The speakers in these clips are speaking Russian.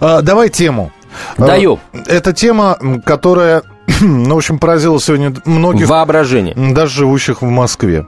Давай тему. Даю. Это тема, которая, ну, в общем, поразила сегодня многих. Воображение. Даже живущих в Москве.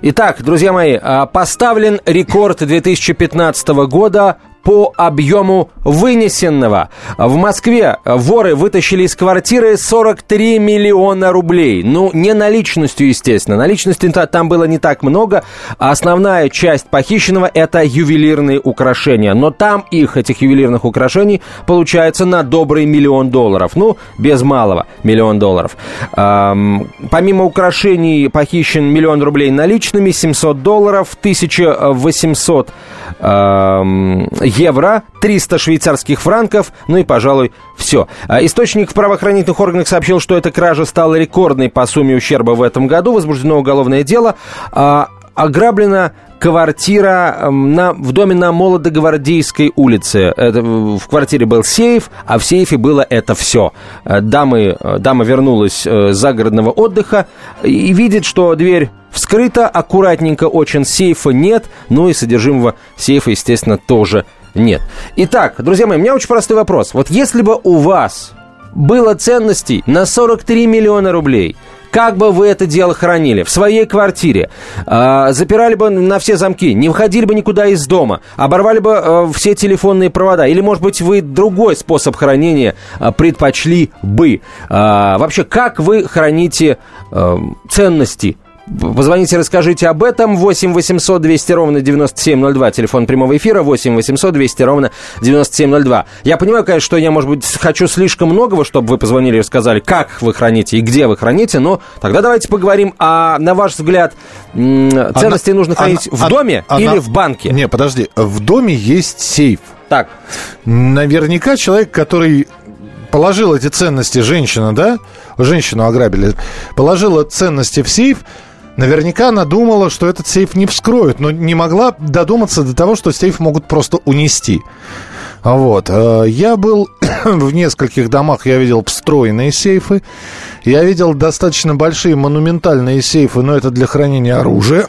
Итак, друзья мои, поставлен рекорд 2015 года по объему вынесенного. В Москве воры вытащили из квартиры 43 миллиона рублей. Ну, не наличностью, естественно. Наличности там было не так много. Основная часть похищенного – это ювелирные украшения. Но там их, этих ювелирных украшений, получается на добрый $1 миллион. Ну, без малого $1 миллион. Помимо украшений похищен $1 миллион наличными, $700, 1800 евро, 300 швейцарских франков, ну и, пожалуй, все. Источник в правоохранительных органах сообщил, что эта кража стала рекордной по сумме ущерба в этом году. Возбуждено уголовное дело. Ограблена квартира в доме на Молодогвардейской улице. В квартире был сейф, а в сейфе было это все. Дама вернулась с загородного отдыха и видит, что дверь вскрыта, аккуратненько очень, сейфа нет, ну и содержимого сейфа, естественно, тоже нет. Итак, друзья мои, у меня очень простой вопрос. Вот если бы у вас было ценностей на 43 миллиона рублей, как бы вы это дело хранили? В своей квартире. Запирали бы на все замки, не выходили бы никуда из дома, оборвали бы все телефонные провода. Или, может быть, вы другой способ хранения предпочли бы. Вообще, как вы храните ценности? Позвоните, расскажите об этом. 8 800 200 ровно 9702. Телефон прямого эфира. 8 800 200 ровно 9702. Я понимаю, конечно, что я, может быть, хочу слишком многого, чтобы вы позвонили и рассказали, как вы храните и где вы храните. Но тогда давайте поговорим, на ваш взгляд, ценности нужно хранить в доме или в банке? Не, подожди. В доме есть сейф. Так. Наверняка человек, который... положила эти ценности женщина, да? Женщину ограбили. Положила ценности в сейф. Наверняка она думала, что этот сейф не вскроют, но не могла додуматься до того, что сейф могут просто унести. Вот. Я был в нескольких домах, я видел встроенные сейфы. Я видел достаточно большие монументальные сейфы, но это для хранения оружия.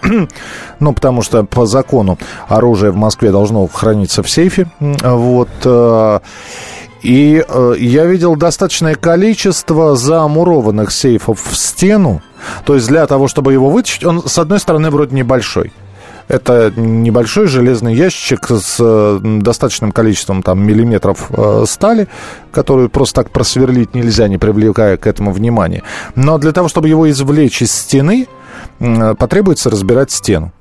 Ну, потому что по закону оружие в Москве должно храниться в сейфе. Вот. И я видел достаточное количество замурованных сейфов в стену. То есть для того, чтобы его вытащить, он, с одной стороны, вроде небольшой. Это небольшой железный ящик с достаточным количеством там, миллиметров стали, которую просто так просверлить нельзя, не привлекая к этому внимания. Но для того, чтобы его извлечь из стены, потребуется разбирать стену.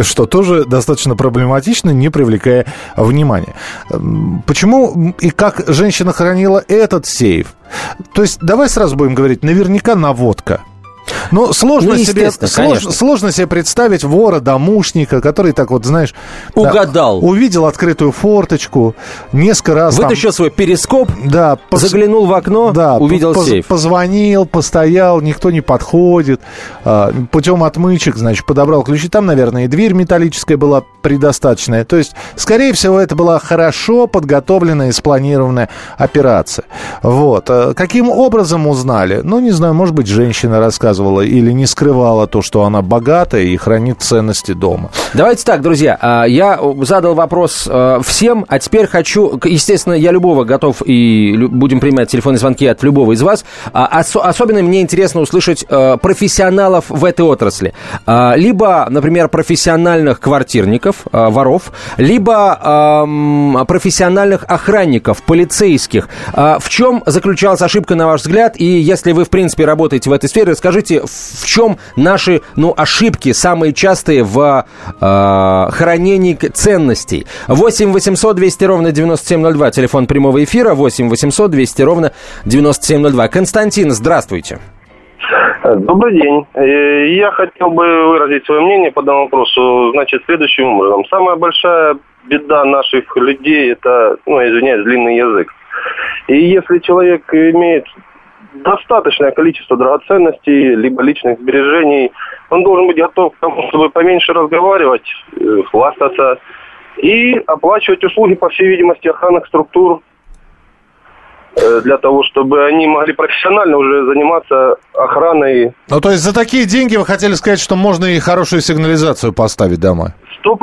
Что тоже достаточно проблематично, не привлекая внимания. Почему и как женщина хранила этот сейф? То есть, давай сразу будем говорить, наверняка наводка. Но сложно себе представить вора-домушника, который так вот, знаешь... Угадал. Да, увидел открытую форточку, несколько раз... Вытащил там свой перископ, да, заглянул в окно, да, увидел сейф. Позвонил, постоял, никто не подходит. Путем отмычек, значит, подобрал ключи. Там, наверное, и дверь металлическая была предостаточная. То есть, скорее всего, это была хорошо подготовленная и спланированная операция. Вот. Каким образом узнали? Ну, не знаю, может быть, женщина рассказывала. Или не скрывала то, что она богатая и хранит ценности дома. Давайте так, друзья, я задал вопрос всем, а теперь хочу, естественно, я любого готов и будем принимать телефонные звонки от любого из вас. Особенно мне интересно услышать профессионалов в этой отрасли. Либо, например, профессиональных квартирников, воров, либо профессиональных охранников, полицейских. В чем заключалась ошибка, на ваш взгляд? И если вы, в принципе, работаете в этой сфере, расскажите, в чем наши ошибки самые частые в хранении ценностей? 8 800 200 ровно 9702. Телефон прямого эфира. 8 800 200 ровно 9702. Константин, здравствуйте. Добрый день. Я хотел бы выразить свое мнение по данному вопросу. Значит, следующим образом. Самая большая беда наших людей – это, длинный язык. И если человек имеет... достаточное количество драгоценностей, либо личных сбережений. Он должен быть готов к тому, чтобы поменьше разговаривать, хвастаться и оплачивать услуги, по всей видимости, охранных структур, для того, чтобы они могли профессионально уже заниматься охраной. Ну, то есть за такие деньги вы хотели сказать, что можно и хорошую сигнализацию поставить дома? 100%.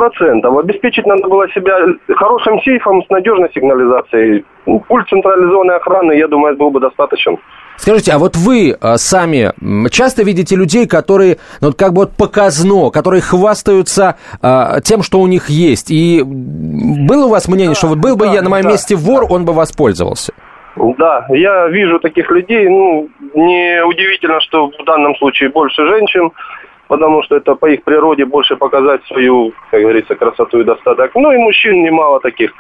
Обеспечить надо было себя хорошим сейфом с надежной сигнализацией. Пульт централизованной охраны, я думаю, был бы достаточен. Скажите, а вот вы сами часто видите людей, которые, ну, как бы вот показно, которые хвастаются тем, что у них есть? И было у вас мнение, да, что вот был бы я на моем месте вор, он бы воспользовался? Да, я вижу таких людей. Ну, неудивительно, что в данном случае больше женщин, потому что это по их природе больше показать свою, как говорится, красоту и достаток. Ну и мужчин немало таких,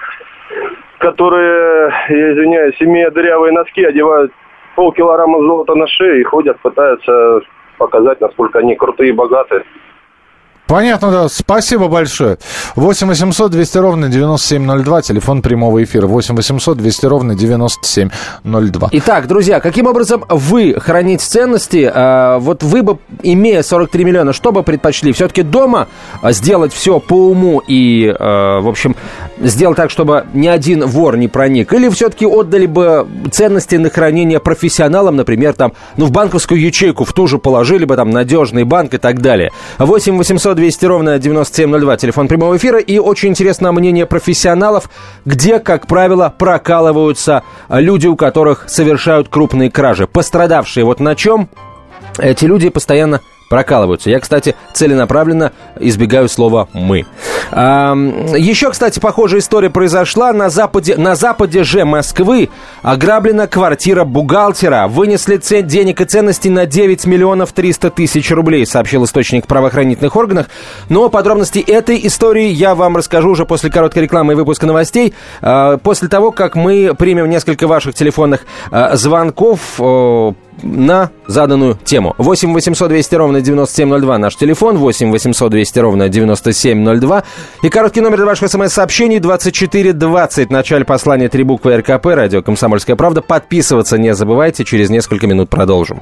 которые, я извиняюсь, имея дырявые носки, одевают полкилограмма золота на шею и ходят, пытаются показать, насколько они крутые и богатые. Понятно, да. Спасибо большое. 8 800 200 ровно 9702, телефон прямого эфира. 8 800 200 ровно 9702. Итак, друзья, каким образом вы храните ценности? Вот вы бы, имея 43 миллиона, что бы предпочли? Все-таки дома сделать все по уму и, в общем, сделать так, чтобы ни один вор не проник? Или все-таки отдали бы ценности на хранение профессионалам, например, там, ну, в банковскую ячейку, в ту же положили бы, там, надежный банк и так далее? 8 800 200 ровно 9702, телефон прямого эфира. И очень интересно мнение профессионалов, где, как правило, прокалываются люди, у которых совершают крупные кражи. Пострадавшие вот на чем эти люди постоянно прокалываются. Я, кстати, целенаправленно избегаю слова «мы». Еще, кстати, похожая история произошла на западе же Москвы. Ограблена квартира бухгалтера. Вынесли денег и ценностей на 9 миллионов 300 тысяч рублей, сообщил источник в правоохранительных органах. Но подробности этой истории я вам расскажу уже после короткой рекламы и выпуска новостей. После того, как мы примем несколько ваших телефонных звонков на заданную тему. 8 800 200 ровно 9702 наш телефон, 8 800 200 ровно 9702. И короткий номер для ваших смс-сообщений 2420. В начале послания 3 буквы РКП, радио «Комсомольская правда». Подписываться не забывайте, через несколько минут продолжим.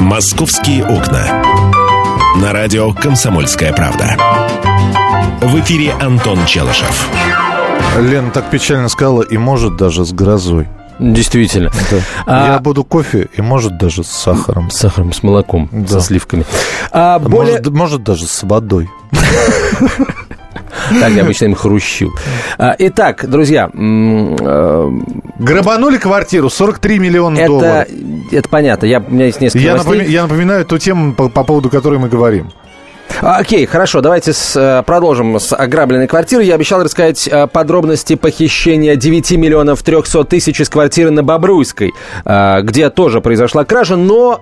«Московские окна». На радио «Комсомольская правда». В эфире Антон Челышев. Лена так печально сказала, и может даже с грозой. Действительно. Да. Я буду кофе, и может даже с сахаром. С сахаром, с молоком, да. Со сливками. Может даже с водой. Так я обычно им хрущу. Итак, друзья. Грабанули квартиру, 43 миллиона долларов. Это понятно. У меня есть несколько новостей. Я напоминаю ту тему, по поводу которой мы говорим. Окей, хорошо, давайте продолжим с ограбленной квартиры. Я обещал рассказать подробности похищения 9 миллионов 300 тысяч из квартиры на Бобруйской, где тоже произошла кража, но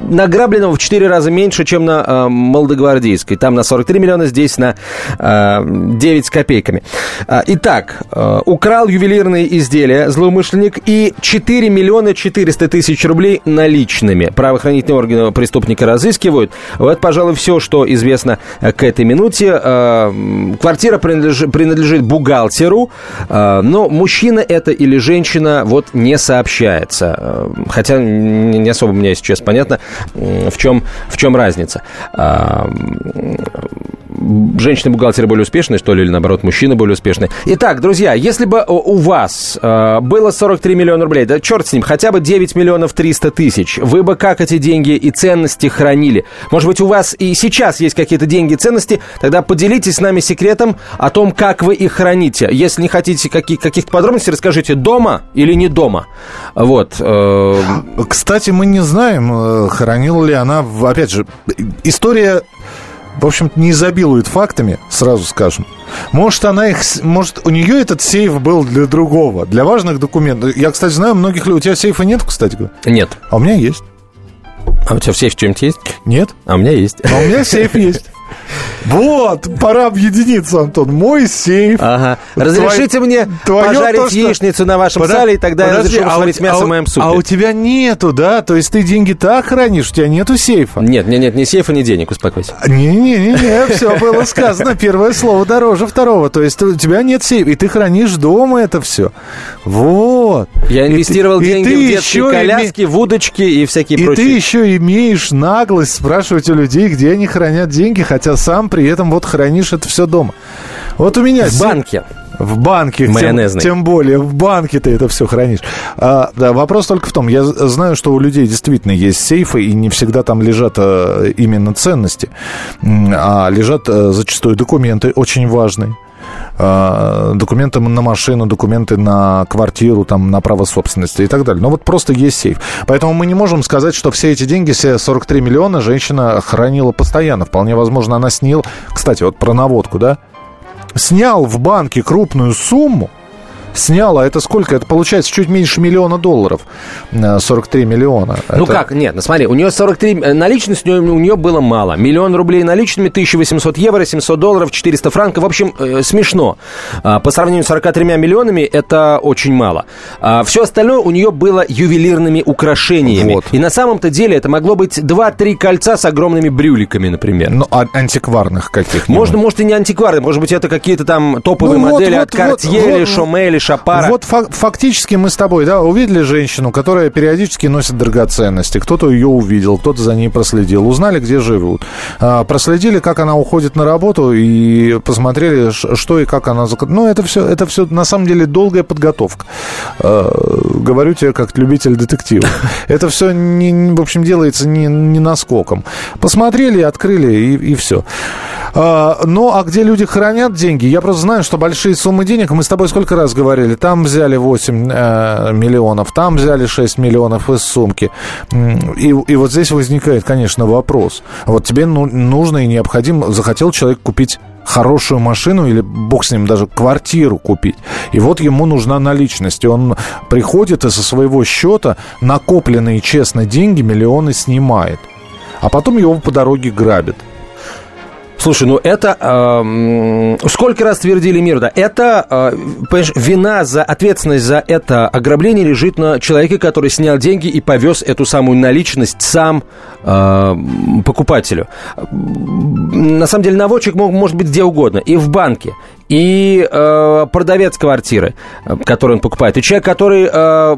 награбленного в 4 раза меньше, чем на Молодогвардейской. Там на 43 миллиона, здесь на 9 с копейками. Итак, украл ювелирные изделия злоумышленник и 4 миллиона 400 тысяч рублей наличными. Правоохранительные органы преступника разыскивают. Вот, пожалуй, все, что известно к этой минуте. Квартира принадлежит бухгалтеру, но мужчина это или женщина, вот не сообщается. Хотя не особо мне сейчас понятно, в чем разница. Женщины-бухгалтеры более успешные, что ли, или наоборот, мужчины более успешные. Итак, друзья, если бы у вас было 43 миллиона рублей, да черт с ним, хотя бы 9 миллионов 300 тысяч, вы бы как эти деньги и ценности хранили? Может быть, у вас и сейчас есть какие-то деньги и ценности, тогда поделитесь с нами секретом о том, как вы их храните. Если не хотите каких-то подробностей, расскажите, дома или не дома. Вот. Кстати, мы не знаем, хранила ли она... Опять же, история... В общем-то, не изобилует фактами, сразу скажем. Может, у нее этот сейф был для другого, для важных документов. Я, кстати, знаю многих людей. У тебя сейфа нет, кстати говоря? Нет. А у меня есть. А у тебя в сейфе что-нибудь есть? Нет. А у меня есть. А у меня сейф есть. Вот, пора объединиться, Антон. Мой сейф. Ага. Разрешите мне пожарить яичницу на вашем сале, и тогда я разрешу сварить мясо в моем супе. А у тебя нету, да? То есть ты деньги так хранишь, у тебя нету сейфа? Нет, ни сейфа, ни денег, успокойся. Не, все было сказано. Первое слово дороже второго. То есть у тебя нет сейфа, и ты хранишь дома это все. Вот. Я инвестировал деньги в детские коляски, в удочки и всякие прочие. И ты еще имеешь наглость спрашивать у людей, где они хранят деньги, хотя сам при этом вот хранишь это все дома. Вот у меня... В банке. Тем более, в банке ты это все хранишь. Вопрос только в том, я знаю, что у людей действительно есть сейфы, и не всегда там лежат именно ценности, а лежат зачастую документы очень важные. Документы на машину, документы на квартиру, там, на право собственности и так далее. Но вот просто есть сейф. Поэтому мы не можем сказать, что все эти деньги, все 43 миллиона женщина хранила постоянно. Вполне возможно, она сняла... Кстати, вот про наводку, да? Снял в банке крупную сумму. Сняла, это сколько? Это получается чуть меньше $1 миллион. 43 миллиона. Ну это... как? Нет, ну смотри, у нее 43 наличность, у нее было мало. $1 миллион наличными, 1800 евро, $700, 400 франков. В общем, смешно. По сравнению с 43 миллионами это очень мало. Все остальное у нее было ювелирными украшениями. Вот. И на самом-то деле это могло быть 2-3 кольца с огромными брюликами, например. Ну, антикварных каких-нибудь. Может, и не антикварных. Может быть, это какие-то там топовые модели от Картьери, Шомели, Шапара. Вот фактически мы с тобой, да, увидели женщину, которая периодически носит драгоценности. Кто-то ее увидел, кто-то за ней проследил. Узнали, где живут. Проследили, как она уходит на работу, и посмотрели, что и как она... Ну, это все на самом деле долгая подготовка. Говорю тебе, как любитель детектива. Это все, в общем, делается не наскоком. Посмотрели, открыли, и все. Ну, а где люди хранят деньги? Я просто знаю, что большие суммы денег... Мы с тобой сколько раз говорили? Там взяли 8 миллионов, там взяли 6 миллионов из сумки. И вот здесь возникает, конечно, вопрос. Вот тебе нужно и необходимо, захотел человек купить хорошую машину или, бог с ним, даже квартиру купить. И вот ему нужна наличность. И он приходит и со своего счета накопленные честно деньги, миллионы, снимает. А потом его по дороге грабят. Слушай, ну это... сколько раз твердили мир, да? Это, понимаешь, вина за ответственность за это ограбление лежит на человеке, который снял деньги и повез эту самую наличность сам покупателю. На самом деле наводчик может быть где угодно. И в банке, и продавец квартиры, который он покупает, и человек, который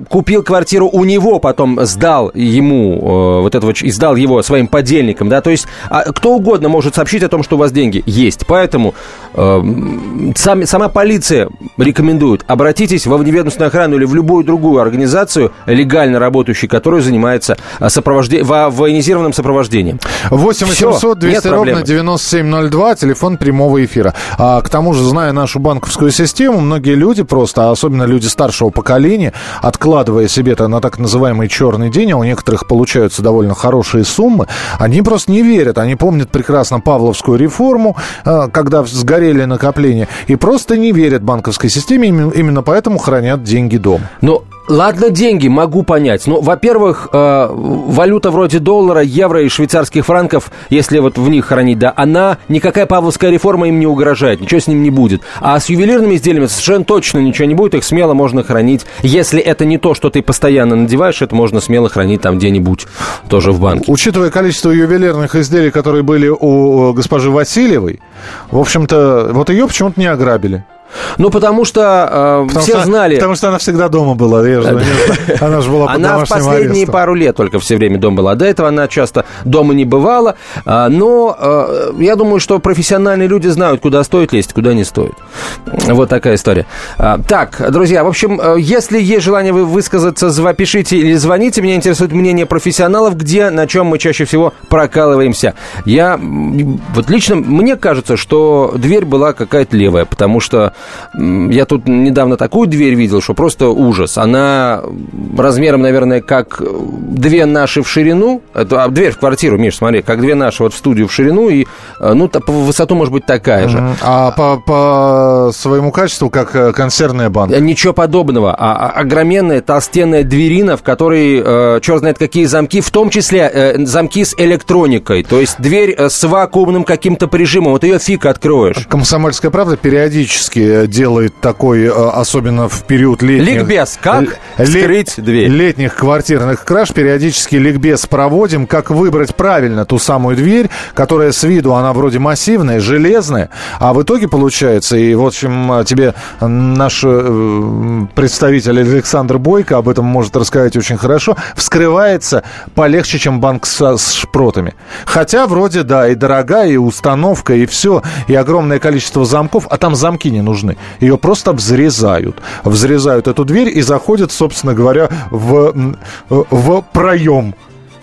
купил квартиру у него, потом сдал ему вот этого, и сдал его своим подельникам, да, то есть кто угодно может сообщить о том, что у вас деньги есть, поэтому сама полиция рекомендует, обратитесь во вневедомственную охрану или в любую другую организацию, легально работающую, которая занимается военизированным сопровождением. 8 800 200 ровно 9702, телефон прямого эфира. К тому же, зная нашу банковскую систему, многие люди просто, особенно люди старшего поколения, откладывая себе-то на так называемый черный день, а у некоторых получаются довольно хорошие суммы, они просто не верят. Они помнят прекрасно Павловскую реформу, когда сгорели накопления, и просто не верят банковской системе, именно поэтому хранят деньги дома. Но... Ладно, деньги, могу понять. Ну, во-первых, валюта вроде доллара, евро и швейцарских франков, если вот в них хранить, да, она, никакая павловская реформа им не угрожает, ничего с ним не будет. А с ювелирными изделиями совершенно точно ничего не будет, их смело можно хранить. Если это не то, что ты постоянно надеваешь, это можно смело хранить там где-нибудь, тоже в банке. Учитывая количество ювелирных изделий, которые были у госпожи Васильевой, в общем-то, вот ее почему-то не ограбили. Ну, потому что знали... Потому что она всегда дома была. Она же была под домашним арестом. Она в последние пару лет только все время дома была. До этого она часто дома не бывала. Но я думаю, что профессиональные люди знают, куда стоит лезть, куда не стоит. Вот такая история. Так, друзья, в общем, если есть желание высказаться, пишите или звоните. Меня интересует мнение профессионалов, где, на чем мы чаще всего прокалываемся. Я... Вот лично мне кажется, что дверь была какая-то левая, потому что... Я тут недавно такую дверь видел, что просто ужас. Она размером, наверное, как две наши в ширину. Это дверь в квартиру, Миш, смотри, как две наши вот в студию в ширину. И, ну, по высоту может быть такая же. А по своему качеству, как консервная банка? Ничего подобного. Огроменная толстенная дверина, в которой черт знает какие замки, в том числе замки с электроникой. То есть дверь с вакуумным каким-то прижимом. Вот ее фиг откроешь. «Комсомольская правда» периодически делает такой, особенно в период летних... Ликбез. Как вскрыть дверь? Летних квартирных краж периодически ликбез проводим. Как выбрать правильно ту самую дверь, которая с виду, она вроде массивная, железная, а в итоге получается. И, в общем, тебе наш представитель Александр Бойко об этом может рассказать очень хорошо. Вскрывается полегче, чем банк с шпротами. Хотя, вроде, да, и дорогая, и установка, и все, и огромное количество замков, а там замки не нужны. Ее просто взрезают. Взрезают эту дверь и заходят, собственно говоря, в проем.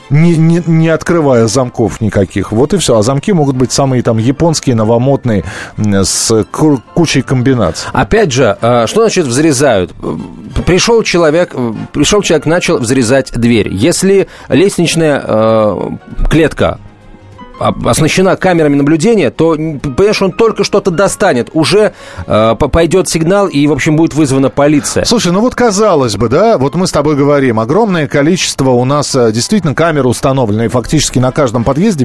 Не открывая замков никаких. Вот и все. А замки могут быть самые там японские, новомодные, с кучей комбинаций. Опять же, что значит взрезают? Пришел человек, начал взрезать дверь. Если лестничная клетка оснащена камерами наблюдения, то, понимаешь, он только что-то достанет. Уже пойдет сигнал, и, в общем, будет вызвана полиция. Слушай, ну вот казалось бы, да, вот мы с тобой говорим, огромное количество у нас действительно камер установлено, и фактически на каждом подъезде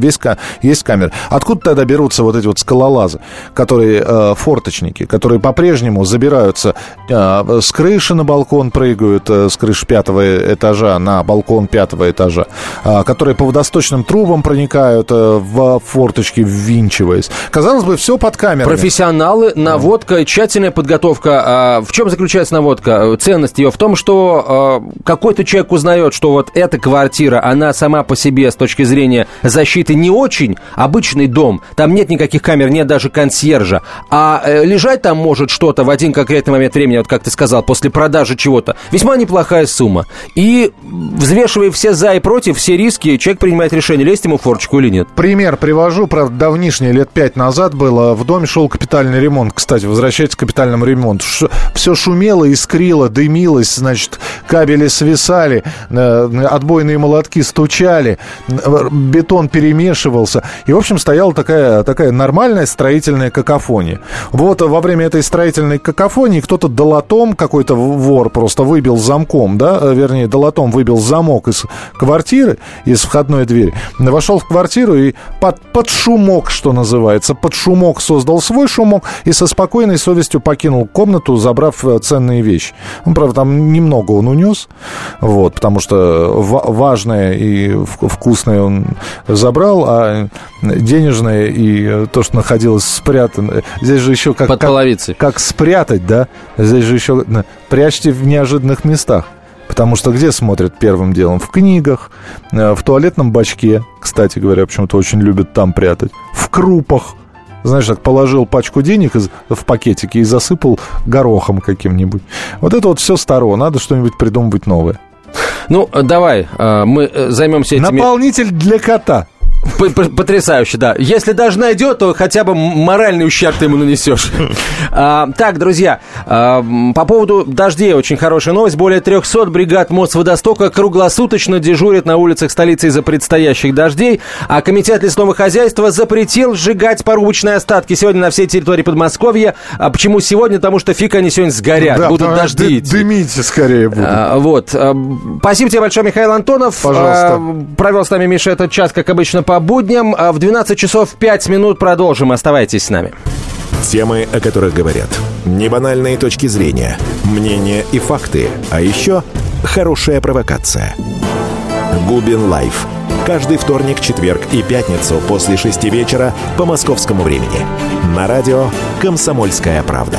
есть камеры. Откуда тогда берутся вот эти вот скалолазы, которые форточники, которые по-прежнему забираются с крыши на балкон, прыгают с крыши пятого этажа на балкон пятого этажа, которые по водосточным трубам проникают в форточки, ввинчиваясь. Казалось бы, все под камерами. Профессионалы, наводка, тщательная подготовка. В чем заключается наводка? Ценность ее в том, что какой-то человек узнает, что вот эта квартира, она сама по себе с точки зрения защиты не очень обычный дом. Там нет никаких камер, нет даже консьержа. А лежать там может что-то в один конкретный момент времени, вот как ты сказал, после продажи чего-то. Весьма неплохая сумма. И, взвешивая все за и против, все риски, человек принимает решение, лезть ему в форточку или нет. Пример привожу, правда, давнишний, лет 5 назад было. В доме шел капитальный ремонт. Кстати, возвращайтесь к капитальному ремонту. Все шумело, искрило, дымилось, значит, кабели свисали, отбойные молотки стучали, бетон перемешивался. И, в общем, стояла такая нормальная строительная какофония. Вот во время этой строительной какофонии кто-то долотом, какой-то вор просто выбил замком, да, вернее, долотом выбил замок из квартиры, из входной двери, вошел в квартиру и под шумок, что называется, под шумок создал свой шумок и со спокойной совестью покинул комнату, забрав ценные вещи. Ну, правда, там немного он унес, вот, потому что важное и вкусное он забрал, а денежное и то, что находилось спрятано. Здесь же еще как... Под половицей. Как спрятать, да? Здесь же еще... Прячьте в неожиданных местах. Потому что где смотрят первым делом? В книгах, в туалетном бачке. Кстати говоря, почему-то очень любят там прятать. В крупах. Знаешь, так положил пачку денег в пакетике и засыпал горохом каким-нибудь. Вот это вот все старо. Надо что-нибудь придумывать новое. Ну, давай, мы займемся этими... Наполнитель для кота. Потрясающе, да. Если даже найдет, то хотя бы моральный ущерб ты ему нанесешь. Так, друзья, по поводу дождей очень хорошая новость. Более 300 бригад Мосводостока круглосуточно дежурят на улицах столицы из-за предстоящих дождей. А комитет лесного хозяйства запретил сжигать порубочные остатки сегодня на всей территории Подмосковья. А почему сегодня? Потому что фиг они сегодня сгорят, да, будут дожди идти. Дымите скорее будут. Вот. Спасибо тебе большое, Михаил Антонов. Пожалуйста. Провел с нами, Миша, этот час, как обычно, по будням. В 12 часов 5 минут продолжим. Оставайтесь с нами. Темы, о которых говорят. Небанальные точки зрения, мнения и факты. А еще хорошая провокация. Губин Лайф. Каждый вторник, четверг и пятницу после 6 вечера по московскому времени. На радио «Комсомольская правда».